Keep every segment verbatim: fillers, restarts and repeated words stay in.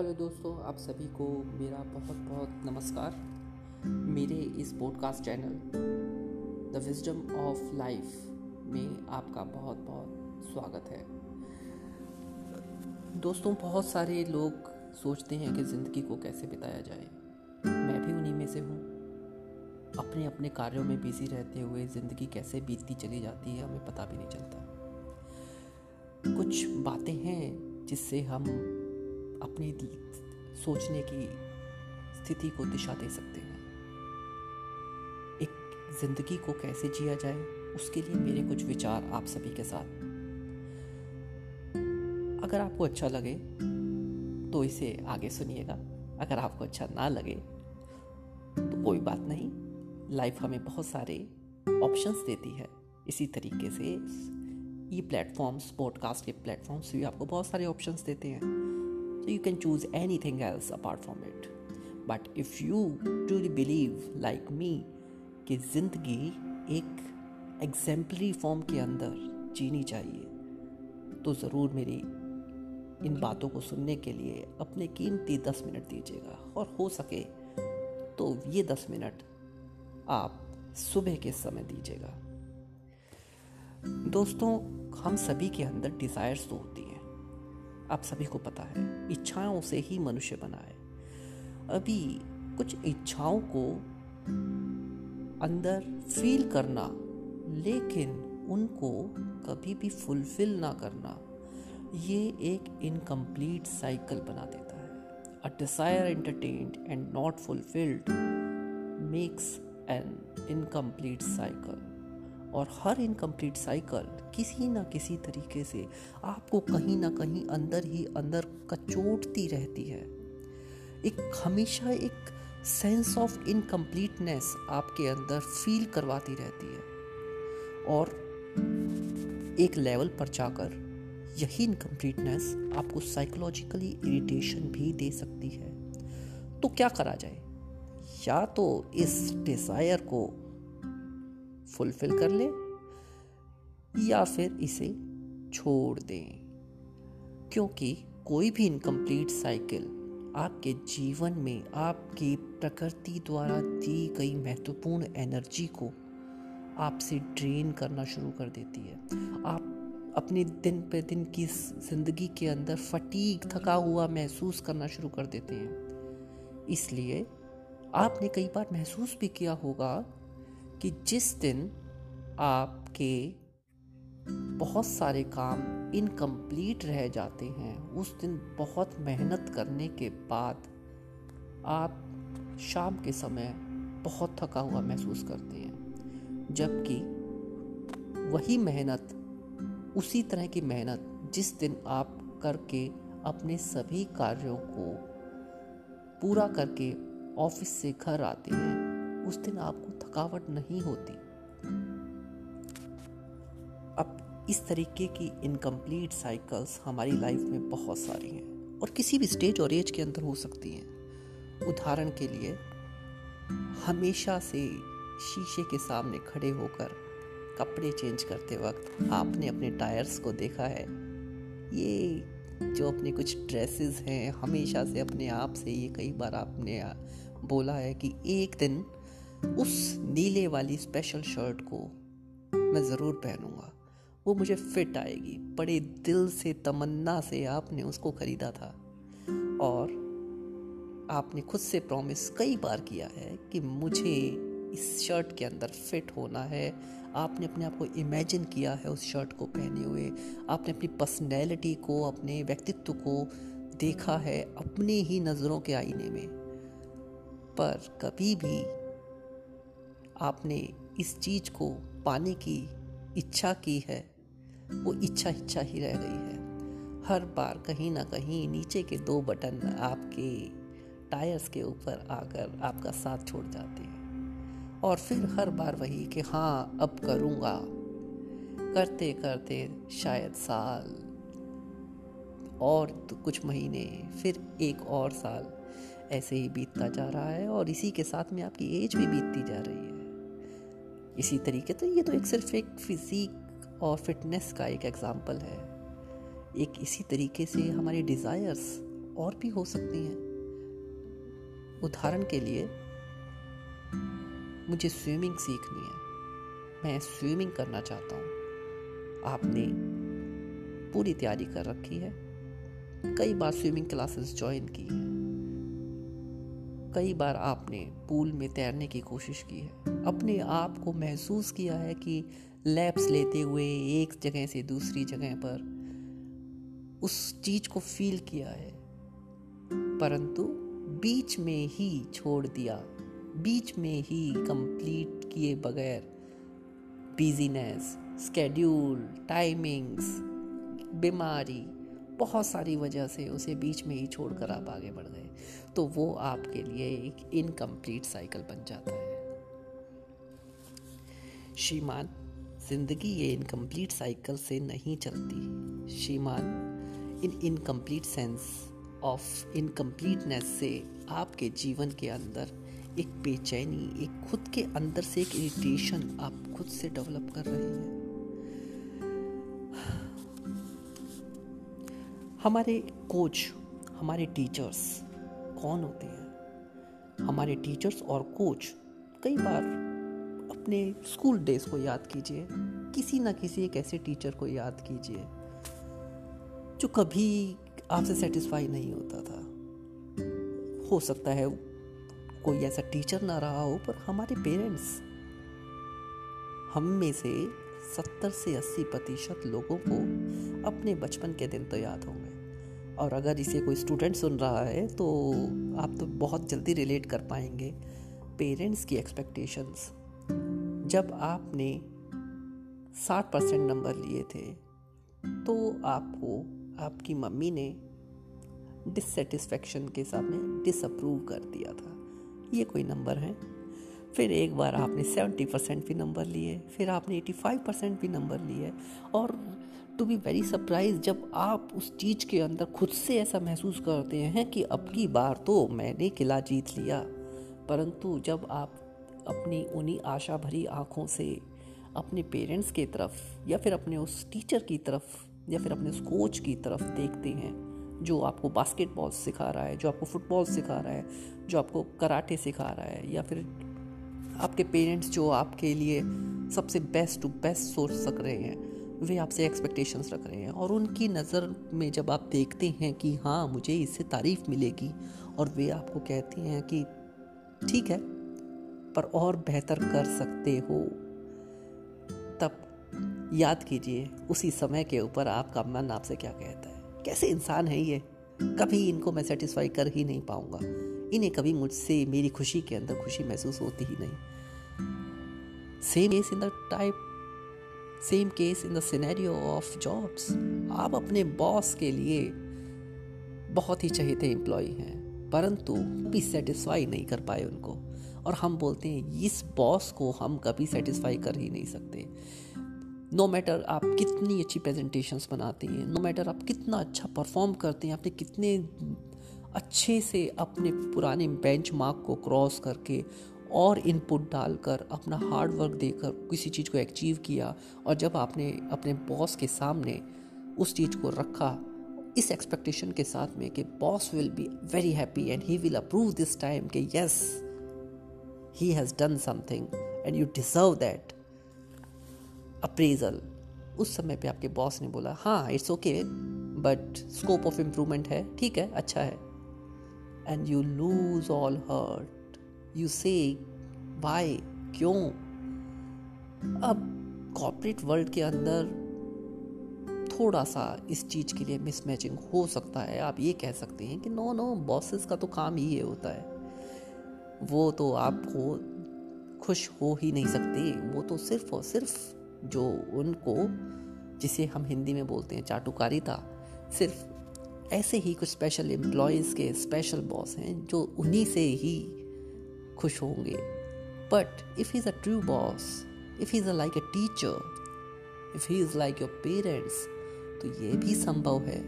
Hello दोस्तों, आप सभी को मेरा बहुत बहुत नमस्कार। मेरे इस podcast channel the wisdom of life में आपका बहुत बहुत स्वागत है। दोस्तों, बहुत सारे लोग सोचते हैं कि ज़िंदगी को कैसे बिताया जाए। मैं भी उन्हीं में से हूँ। अपने अपने कार्यों में बिजी रहते हुए ज़िंदगी कैसे बीतती चली जाती है हमें पता भी नहीं चलता। कुछ बातें हैं जिससे हम अपनी सोचने की स्थिति को दिशा दे सकते हैं। एक ज़िंदगी को कैसे जिया जाए उसके लिए मेरे कुछ विचार आप सभी के साथ। अगर आपको अच्छा लगे तो इसे आगे सुनिएगा, अगर आपको अच्छा ना लगे तो कोई बात नहीं। लाइफ हमें बहुत सारे ऑप्शंस देती है। इसी तरीके से ये प्लेटफॉर्म्स, पॉडकास्ट के प्लेटफॉर्म्स भी आपको बहुत सारे ऑप्शंस देते हैं। So you can choose anything else apart from it. But if you truly believe, like me, कि ज़िंदगी एक exemplary form के अंदर जीनी चाहिए, तो ज़रूर मेरी इन बातों को सुनने के लिए अपने कीमती दस मिनट दीजिएगा। और हो सके तो ये दस मिनट आप सुबह के समय दीजिएगा। दोस्तों, हम सभी के अंदर डिज़ायर्स तो होती हैं, आप सभी को पता है। इच्छाओं से ही मनुष्य बना है। अभी कुछ इच्छाओं को अंदर फील करना, लेकिन उनको कभी भी फुलफिल ना करना, ये एक इनकम्प्लीट साइकिल बना देता है। A desire entertained and not fulfilled makes an incomplete cycle. और हर इनकम्प्लीट साइकिल किसी ना किसी तरीके से आपको कहीं ना कहीं अंदर ही अंदर कचोटती रहती है। एक हमेशा एक सेंस ऑफ इनकम्प्लीटनेस आपके अंदर फील करवाती रहती है। और एक लेवल पर जाकर यही इनकम्प्लीटनेस आपको साइकोलॉजिकली इरिटेशन भी दे सकती है। तो क्या करा जाए? या तो इस डिज़ायर को फुलफिल कर ले या फिर इसे छोड़ दें, क्योंकि कोई भी इनकम्प्लीट साइकिल आपके जीवन में आपकी प्रकृति द्वारा दी गई महत्वपूर्ण एनर्जी को आपसे ड्रेन करना शुरू कर देती है। आप अपनी दिन पे दिन की जिंदगी के अंदर फटीग, थका हुआ महसूस करना शुरू कर देते हैं। इसलिए आपने कई बार महसूस भी किया होगा कि जिस दिन आपके बहुत सारे काम इनकम्प्लीट रह जाते हैं, उस दिन बहुत मेहनत करने के बाद आप शाम के समय बहुत थका हुआ महसूस करते हैं। जबकि वही मेहनत, उसी तरह की मेहनत जिस दिन आप करके अपने सभी कार्यों को पूरा करके ऑफिस से घर आते हैं, उस दिन आपको थकावट नहीं होती। अब इस तरीके की इनकम्प्लीट साइकिल्स हमारी लाइफ में बहुत सारी हैं और किसी भी स्टेज और एज के अंदर हो सकती हैं। उदाहरण के लिए, हमेशा से शीशे के सामने खड़े होकर कपड़े चेंज करते वक्त आपने अपने टायर्स को देखा है। ये जो अपने कुछ ड्रेसेस हैं, हमेशा से अपने आप से ये कई बार आपने बोला है कि एक दिन उस नीले वाली स्पेशल शर्ट को मैं ज़रूर पहनूंगा, वो मुझे फिट आएगी। बड़े दिल से, तमन्ना से आपने उसको ख़रीदा था और आपने खुद से प्रॉमिस कई बार किया है कि मुझे इस शर्ट के अंदर फिट होना है। आपने अपने आप को इमेजिन किया है उस शर्ट को पहने हुए, आपने अपनी पर्सनैलिटी को, अपने व्यक्तित्व को देखा है अपनी ही नज़रों के आईने में। पर कभी भी आपने इस चीज़ को पाने की इच्छा की है, वो इच्छा इच्छा ही रह गई है। हर बार कहीं ना कहीं नीचे के दो बटन आपके टायर्स के ऊपर आकर आपका साथ छोड़ जाते हैं और फिर हर बार वही कि हाँ अब करूँगा, करते करते शायद साल और तो कुछ महीने, फिर एक और साल ऐसे ही बीतता जा रहा है और इसी के साथ में आपकी एज भी बीतती जा रही है। इसी तरीके तो ये तो एक सिर्फ एक फिज़ीक और फिटनेस का एक एग्ज़ाम्पल है। एक इसी तरीके से हमारे डिज़ायर्स और भी हो सकती हैं। उदाहरण के लिए मुझे स्विमिंग सीखनी है, मैं स्विमिंग करना चाहता हूँ। आपने पूरी तैयारी कर रखी है, कई बार स्विमिंग क्लासेस ज्वाइन की है, कई बार आपने पूल में तैरने की कोशिश की है, अपने आप को महसूस किया है कि लैप्स लेते हुए एक जगह से दूसरी जगह पर उस चीज़ को फील किया है, परंतु बीच में ही छोड़ दिया, बीच में ही कंप्लीट किए बगैर बिजीनेस, स्केड्यूल, टाइमिंग्स, बीमारी, बहुत सारी वजह से उसे बीच में ही छोड़कर आप आगे बढ़ गए, तो वो आपके लिए एक इनकम्प्लीट साइकिल बन जाता है। श्रीमान, जिंदगी ये इनकम्प्लीट साइकिल से नहीं चलती। श्रीमान, इन इनकम्प्लीट सेंस ऑफ इनकम्प्लीटनेस से आपके जीवन के अंदर एक बेचैनी, एक खुद के अंदर से एक इरिटेशन आप खुद से डेवलप कर रहे हैं। हमारे कोच, हमारे टीचर्स कौन होते हैं? हमारे टीचर्स और कोच, कई बार अपने स्कूल डेज को याद कीजिए, किसी ना किसी एक ऐसे टीचर को याद कीजिए जो कभी आपसे सेटिस्फाई नहीं होता था। हो सकता है कोई ऐसा टीचर ना रहा हो, पर हमारे पेरेंट्स, हम में से सत्तर से अस्सी प्रतिशत लोगों को अपने बचपन के दिन तो याद होंगे, और अगर इसे कोई स्टूडेंट सुन रहा है तो आप तो बहुत जल्दी रिलेट कर पाएंगे पेरेंट्स की एक्सपेक्टेशंस। जब आपने साठ परसेंट नंबर लिए थे तो आपको आपकी मम्मी ने डिससेटिस्फेक्शन के सामने डिसअप्रूव कर दिया था, ये कोई नंबर है। फिर एक बार आपने सत्तर परसेंट भी नंबर लिए, फिर आपने पचासी परसेंट भी नंबर लिए, और टू बी वेरी सरप्राइज जब आप उस चीज़ के अंदर खुद से ऐसा महसूस करते हैं कि अब की बार तो मैंने किला जीत लिया, परंतु जब आप अपनी उन्हीं आशा भरी आँखों से अपने पेरेंट्स के तरफ या फिर अपने उस टीचर की तरफ या फिर अपने उस कोच की तरफ देखते हैं जो आपको बास्केटबॉल सिखा रहा है, जो आपको फुटबॉल सिखा रहा है, जो आपको कराटे सिखा रहा है, या फिर आपके पेरेंट्स जो आपके लिए सबसे बेस्ट टू बेस्ट सोच सक रहे हैं, वे आपसे एक्सपेक्टेशंस रख रहे हैं, और उनकी नज़र में जब आप देखते हैं कि हाँ मुझे इससे तारीफ़ मिलेगी, और वे आपको कहते हैं कि ठीक है पर और बेहतर कर सकते हो, तब याद कीजिए उसी समय के ऊपर आपका मन आपसे क्या कहता है। कैसे इंसान है ये, कभी इनको मैं सेटिस्फाई कर ही नहीं पाऊँगा, इन्हें कभी मुझसे मेरी खुशी के अंदर खुशी महसूस होती ही नहीं। Same case in the type same case in the scenario of jobs. आप अपने बॉस के लिए बहुत ही चहेते एम्प्लॉय हैं, परंतु भी सेटिस्फाई नहीं कर पाए उनको, और हम बोलते हैं इस बॉस को हम कभी सेटिस्फाई कर ही नहीं सकते। नो मैटर आप कितनी अच्छी प्रेजेंटेशंस बनाते हैं, नो मैटर आप कितना अच्छा परफॉर्म करते हैं, आपने कितने अच्छे से अपने पुराने बेंचमार्क को क्रॉस करके और इनपुट डालकर अपना हार्ड वर्क देकर किसी चीज़ को अचीव किया, और जब आपने अपने बॉस के सामने उस चीज़ को रखा इस एक्सपेक्टेशन के साथ में कि boss will be very happy and he will approve this time कि yes he has done something and you deserve that appraisal, उस समय पे आपके बॉस ने बोला हाँ it's okay but scope of improvement है, ठीक है, अच्छा है, and you lose all heart, you say why, क्यों। अब कॉर्पोरेट वर्ल्ड के अंदर थोड़ा सा इस चीज़ के लिए मिसमैचिंग हो सकता है। आप ये कह सकते हैं कि नो नो बॉसेस का तो काम ही ये होता है, वो तो आपको खुश हो ही नहीं सकते, वो तो सिर्फ और सिर्फ जो उनको, जिसे हम हिंदी में बोलते हैं चाटुकारिता, सिर्फ ऐसे ही कुछ स्पेशल एम्प्लॉयज़ के स्पेशल बॉस हैं जो उन्हीं से ही खुश होंगे। But if he is a true boss, if he is like a teacher, if he is like your parents, तो ये भी संभव है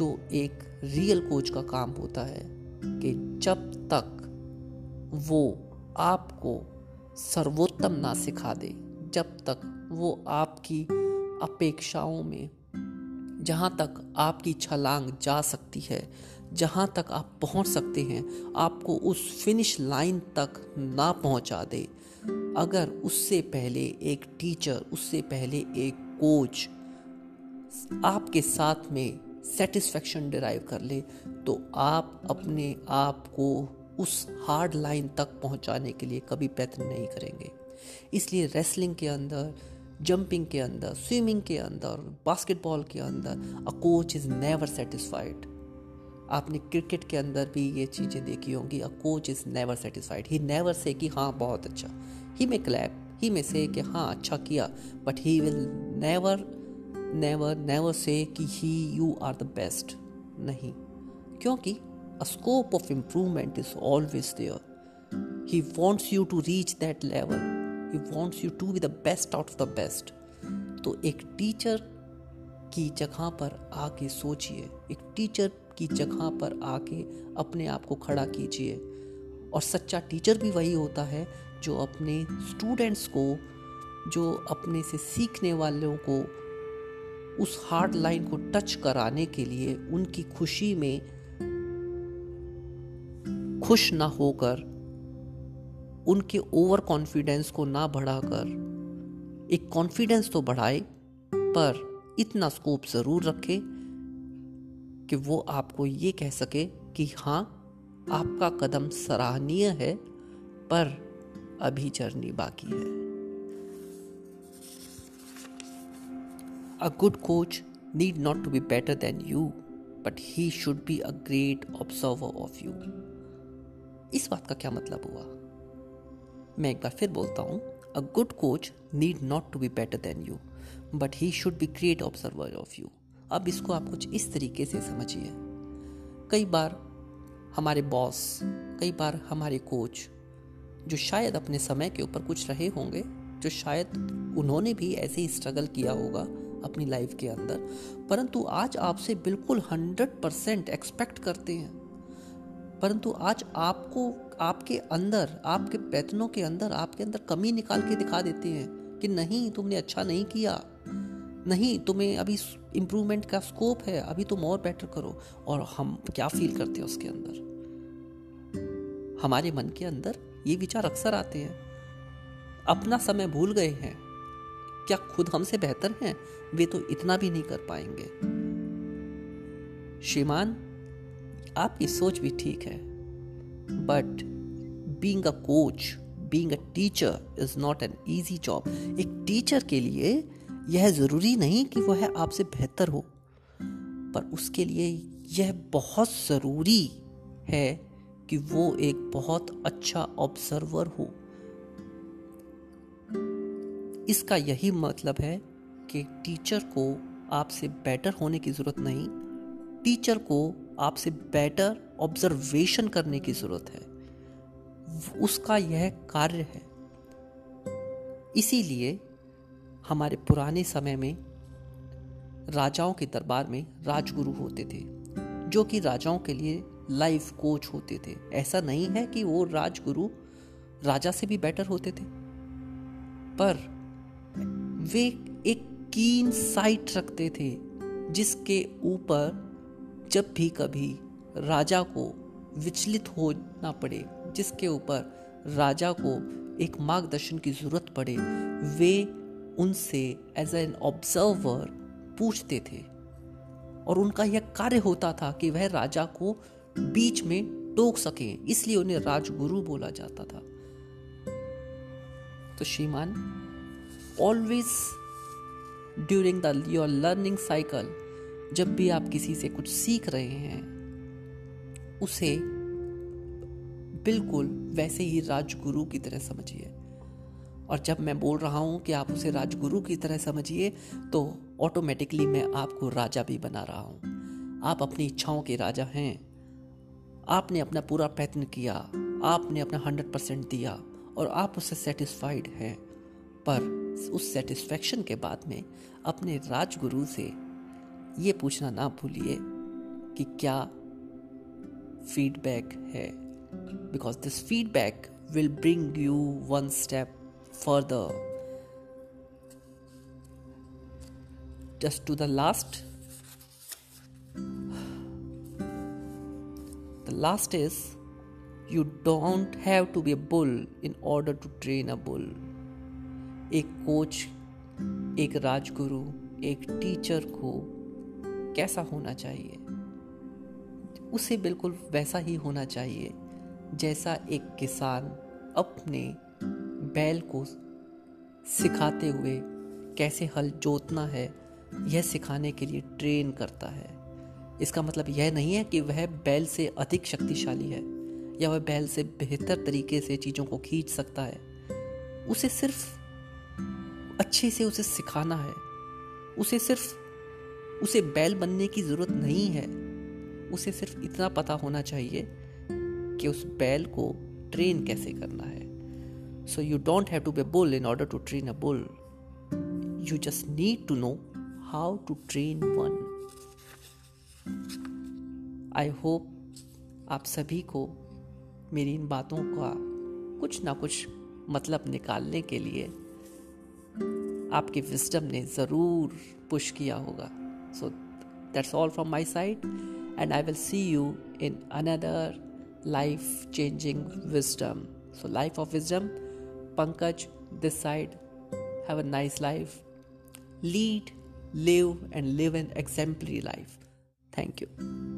जो एक रियल कोच का काम होता है कि जब तक वो आपको सर्वोत्तम ना सिखा दे, जब तक वो आपकी अपेक्षाओं में जहाँ तक आपकी छलांग जा सकती है, जहाँ तक आप पहुँच सकते हैं, आपको उस फिनिश लाइन तक ना पहुँचा दे। अगर उससे पहले एक टीचर, उससे पहले एक कोच आपके साथ में सेटिस्फेक्शन डिराइव कर ले, तो आप अपने आप को उस हार्ड लाइन तक पहुँचाने के लिए कभी प्रयत्न नहीं करेंगे। इसलिए रेसलिंग के अंदर, जंपिंग के अंदर, स्विमिंग के अंदर, बास्केटबॉल के अंदर, a coach is never satisfied. आपने क्रिकेट के अंदर भी ये चीज़ें देखी होंगी, a coach is never satisfied. He never say कि हाँ बहुत अच्छा, ही मे क्लैप, ही मे से कि हाँ अच्छा किया, but he will never never never say कि he you are the best, नहीं, क्योंकि a scope of improvement is always there. He wants you to reach that level, He wants you to be the best out of the best। तो एक teacher की जगह पर आके सोचिए, एक टीचर की जगह पर आके अपने आप को खड़ा कीजिए। और सच्चा टीचर भी वही होता है जो अपने स्टूडेंट्स को, जो अपने से सीखने वालों को उस हार्ड लाइन को टच कराने के लिए उनकी खुशी में खुश ना होकर, उनके ओवर कॉन्फिडेंस को ना बढ़ाकर, एक कॉन्फिडेंस तो बढ़ाए पर इतना स्कोप ज़रूर रखे कि वो आपको ये कह सके कि हाँ आपका कदम सराहनीय है, पर अभी जर्नी बाकी है। A good coach need not to be better than you, but he should be a great observer of you. इस बात का क्या मतलब हुआ? मैं एक बार फिर बोलता हूँ, a good coach need not to be better than you, but he should be great observer of you. अब इसको आप कुछ इस तरीके से समझिए, कई बार हमारे बॉस, कई बार हमारे कोच, जो शायद अपने समय के ऊपर कुछ रहे होंगे, जो शायद उन्होंने भी ऐसे ही स्ट्रगल किया होगा अपनी लाइफ के अंदर, परंतु आज आपसे बिल्कुल हंड्रेड परसेंट एक्सपेक्ट करते हैं, परंतु आज आपको, आपके अंदर, आपके प्रयत्नों के अंदर, आपके अंदर कमी निकाल के दिखा देते हैं कि नहीं तुमने अच्छा नहीं किया, नहीं तुम्हें अभी इम्प्रूवमेंट का स्कोप है, अभी तुम और बेटर करो। और हम क्या फील करते हैं उसके अंदर? हमारे मन के अंदर ये विचार अक्सर आते हैं, अपना समय भूल गए हैं, क्या खुद हमसे बेहतर हैं, वे तो इतना भी नहीं कर पाएंगे। श्रीमान, आपकी सोच भी ठीक है, but being a coach, being a teacher is not an easy job. एक टीचर के लिए यह ज़रूरी नहीं कि वह आपसे बेहतर हो, पर उसके लिए यह बहुत ज़रूरी है कि वो एक बहुत अच्छा ऑब्जर्वर हो। इसका यही मतलब है कि टीचर को आपसे बेटर होने की ज़रूरत नहीं, टीचर को आपसे बेटर ऑब्जर्वेशन करने की ज़रूरत है, उसका यह कार्य है। इसीलिए हमारे पुराने समय में राजाओं के दरबार में राजगुरु होते थे, जो कि राजाओं के लिए लाइफ कोच होते थे। ऐसा नहीं है कि वो राजगुरु राजा से भी बेटर होते थे, पर वे एक कीन साइट रखते थे जिसके ऊपर जब भी कभी राजा को विचलित होना पड़े, जिसके ऊपर राजा को एक मार्गदर्शन की ज़रूरत पड़े, वे उनसे एज एन ऑब्जर्वर पूछते थे। और उनका यह कार्य होता था कि वह राजा को बीच में टोक सकें, इसलिए उन्हें राजगुरु बोला जाता था। तो श्रीमान, always during the your learning cycle, जब भी आप किसी से कुछ सीख रहे हैं, उसे बिल्कुल वैसे ही राजगुरु की तरह समझिए। और जब मैं बोल रहा हूँ कि आप उसे राजगुरु की तरह समझिए, तो ऑटोमेटिकली मैं आपको राजा भी बना रहा हूँ। आप अपनी इच्छाओं के राजा हैं, आपने अपना पूरा प्रयत्न किया, आपने अपना हंड्रेड परसेंट दिया और आप उससे सेटिस्फाइड हैं, पर उस सेटिस्फेक्शन के बाद में अपने राजगुरु से ये पूछना ना भूलिए कि क्या फीडबैक है, because this feedback will bring you one step further. Just to the last, last is, you don't have to be a bull in order to train a bull. एक कोच, एक राजगुरु, एक टीचर को कैसा होना चाहिए, उसे बिल्कुल वैसा ही होना चाहिए जैसा एक किसान अपने बैल को सिखाते हुए कैसे हल जोतना है, यह सिखाने के लिए ट्रेन करता है। इसका मतलब यह नहीं है कि वह बैल से अधिक शक्तिशाली है या वह बैल से बेहतर तरीके से चीज़ों को खींच सकता है। उसे सिर्फ अच्छे से उसे सिखाना है। उसे सिर्फ उसे बैल बनने की ज़रूरत नहीं है। उसे सिर्फ इतना पता होना चाहिए कि उस बैल को ट्रेन कैसे करना है। So you don't have to be a bull in order to train a bull. You just need to know how to train one. I hope आप सभी को मेरी इन बातों का कुछ ना कुछ मतलब निकालने के लिए आपके विजडम ने ज़रूर पुश किया होगा। So that's all from my side and I will see you in another life-changing wisdom. So life of wisdom. Pankaj, this side. Have a nice life. Lead, live, and live an exemplary life. Thank you.